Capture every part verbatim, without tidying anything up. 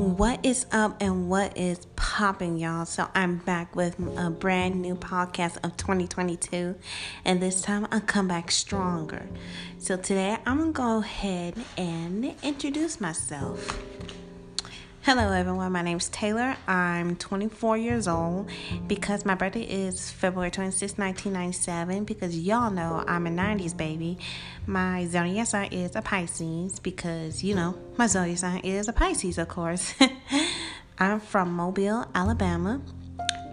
What is up and what is popping, y'all? So I'm back with a brand new podcast of twenty twenty-two, and this time I come back stronger. So today I'm gonna go ahead and introduce myself. Hello everyone, my name is Taylor. I'm twenty-four years old because my birthday is February twenty-sixth, nineteen ninety-seven, because y'all know I'm a nineties baby. My zodiac sign is a Pisces because, you know, my zodiac sign is a Pisces, of course. I'm from Mobile, Alabama.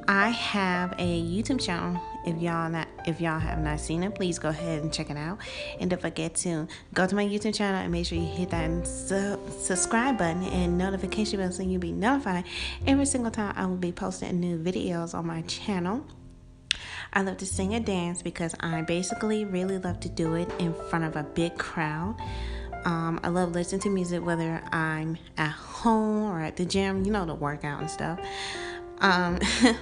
I have a YouTube channel. If y'all not, if y'all have not seen it, please go ahead and check it out. And don't forget to go to my YouTube channel and make sure you hit that su- subscribe button and notification bell so you'll be notified every single time I will be posting new videos on my channel. I love to sing and dance because I basically really love to do it in front of a big crowd. Um, I love listening to music, whether I'm at home or at the gym, you know, to work out and stuff. Um,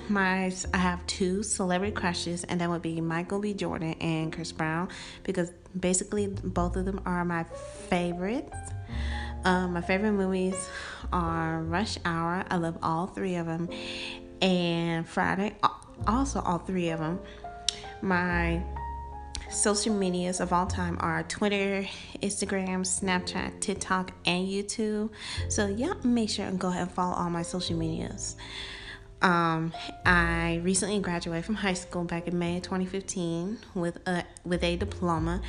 my I have two celebrity crushes, and that would be Michael B. Jordan and Chris Brown, because basically both of them are my favorites. Um, my favorite movies are Rush Hour. I love all three of them, and Friday, also all three of them. My social medias of all time are Twitter, Instagram, Snapchat, TikTok, and YouTube. So yeah, make sure and go ahead and follow all my social medias. Um, I recently graduated from high school back in May twenty fifteen with a with a diploma,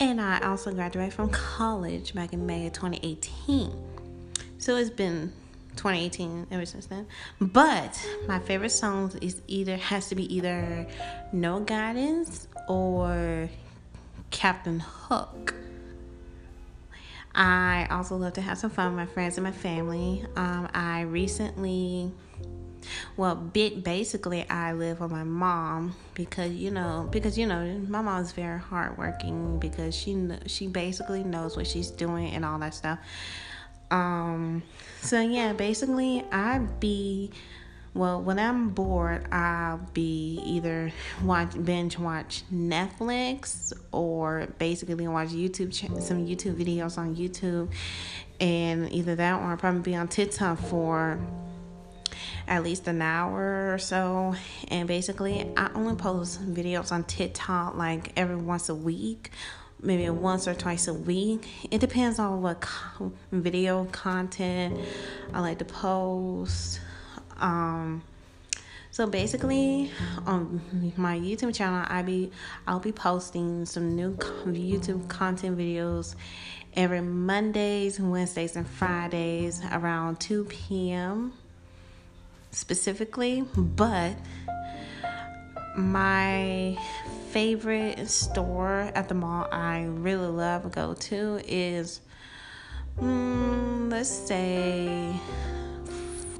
and I also graduated from college back in May of twenty eighteen. So it's been twenty eighteen ever since then. But my favorite songs is either has to be either No Guidance or Captain Hook. I also love to have some fun with my friends and my family. Um, I recently. Well, bit basically, I live with my mom because you know, because you know, my mom's very hardworking because she she basically knows what she's doing and all that stuff. Um, so yeah, basically, I'd be well when I'm bored, I'll be either watch binge watch Netflix or basically watch YouTube some YouTube videos on YouTube, and either that or I'll probably be on TikTok for at least an hour or so. And basically I only post videos on TikTok like every once a week, maybe once or twice a week. It depends on what co- video content I like to post. Um, so basically on my YouTube channel, I be, I'll be posting some new YouTube content videos every Mondays, Wednesdays, and Fridays around two p.m. specifically. But my favorite store at the mall I really love to go to is mm, let's say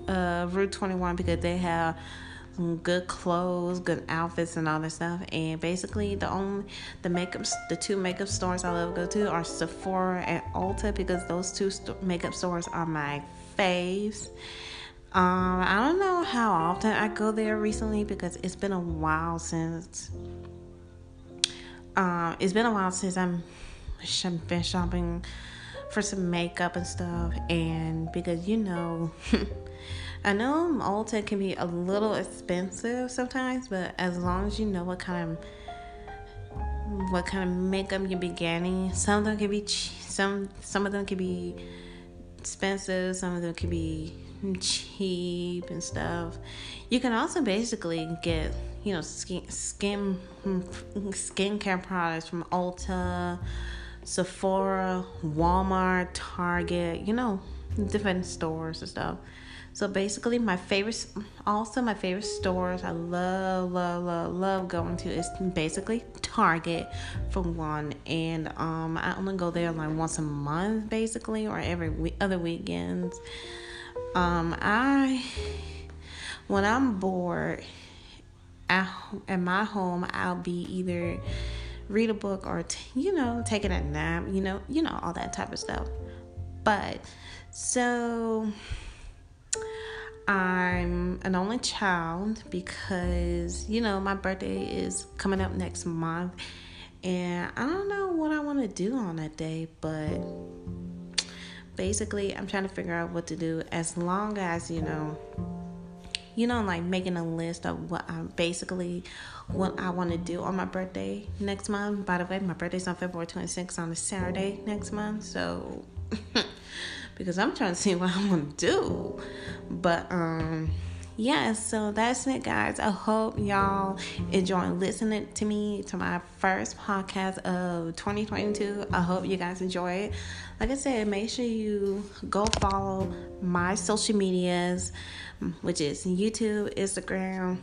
uh, Route twenty-one, because they have some good clothes, good outfits, and all that stuff. And basically the only the makeup the two makeup stores I love to go to are Sephora and Ulta, because those two sto- makeup stores are my faves. Um, I don't know how often I go there recently because it's been a while since, um, it's been a while since I'm been shopping for some makeup and stuff. And because, you know, I know Ulta can be a little expensive sometimes, but as long as you know what kind of, what kind of makeup you'll be getting, some of them can be, some, some of them can be expensive, some of them can be cheap and stuff. You can also basically get, you know, skin skin skincare products from Ulta, Sephora, Walmart, Target, you know, different stores and stuff. So basically, my favorite, also my favorite stores I love, love, love, love going to is basically Target for one, and um, I only go there like once a month, basically, or every we- other weekends. Um, I, when I'm bored at, at my home, I'll be either read a book or, t- you know, taking a nap, you know, you know, all that type of stuff. But so I'm an only child because, you know, my birthday is coming up next month, and I don't know what I want to do on that day, but basically I'm trying to figure out what to do. As long as, you know, you know, like making a list of what I'm basically what I want to do on my birthday next month. By the way, my birthday's on February twenty-sixth on a Saturday next month. So because I'm trying to see what I want to do. But um yeah, so that's it, guys. I hope y'all enjoy listening to me, to my first podcast of twenty twenty-two. I hope you guys enjoy it. Like I said, make sure you go follow my social medias, which is YouTube, Instagram,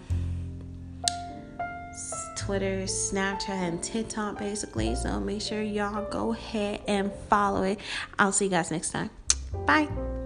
Twitter, Snapchat, and TikTok, basically. So make sure y'all go ahead and follow it. I'll see you guys next time. Bye.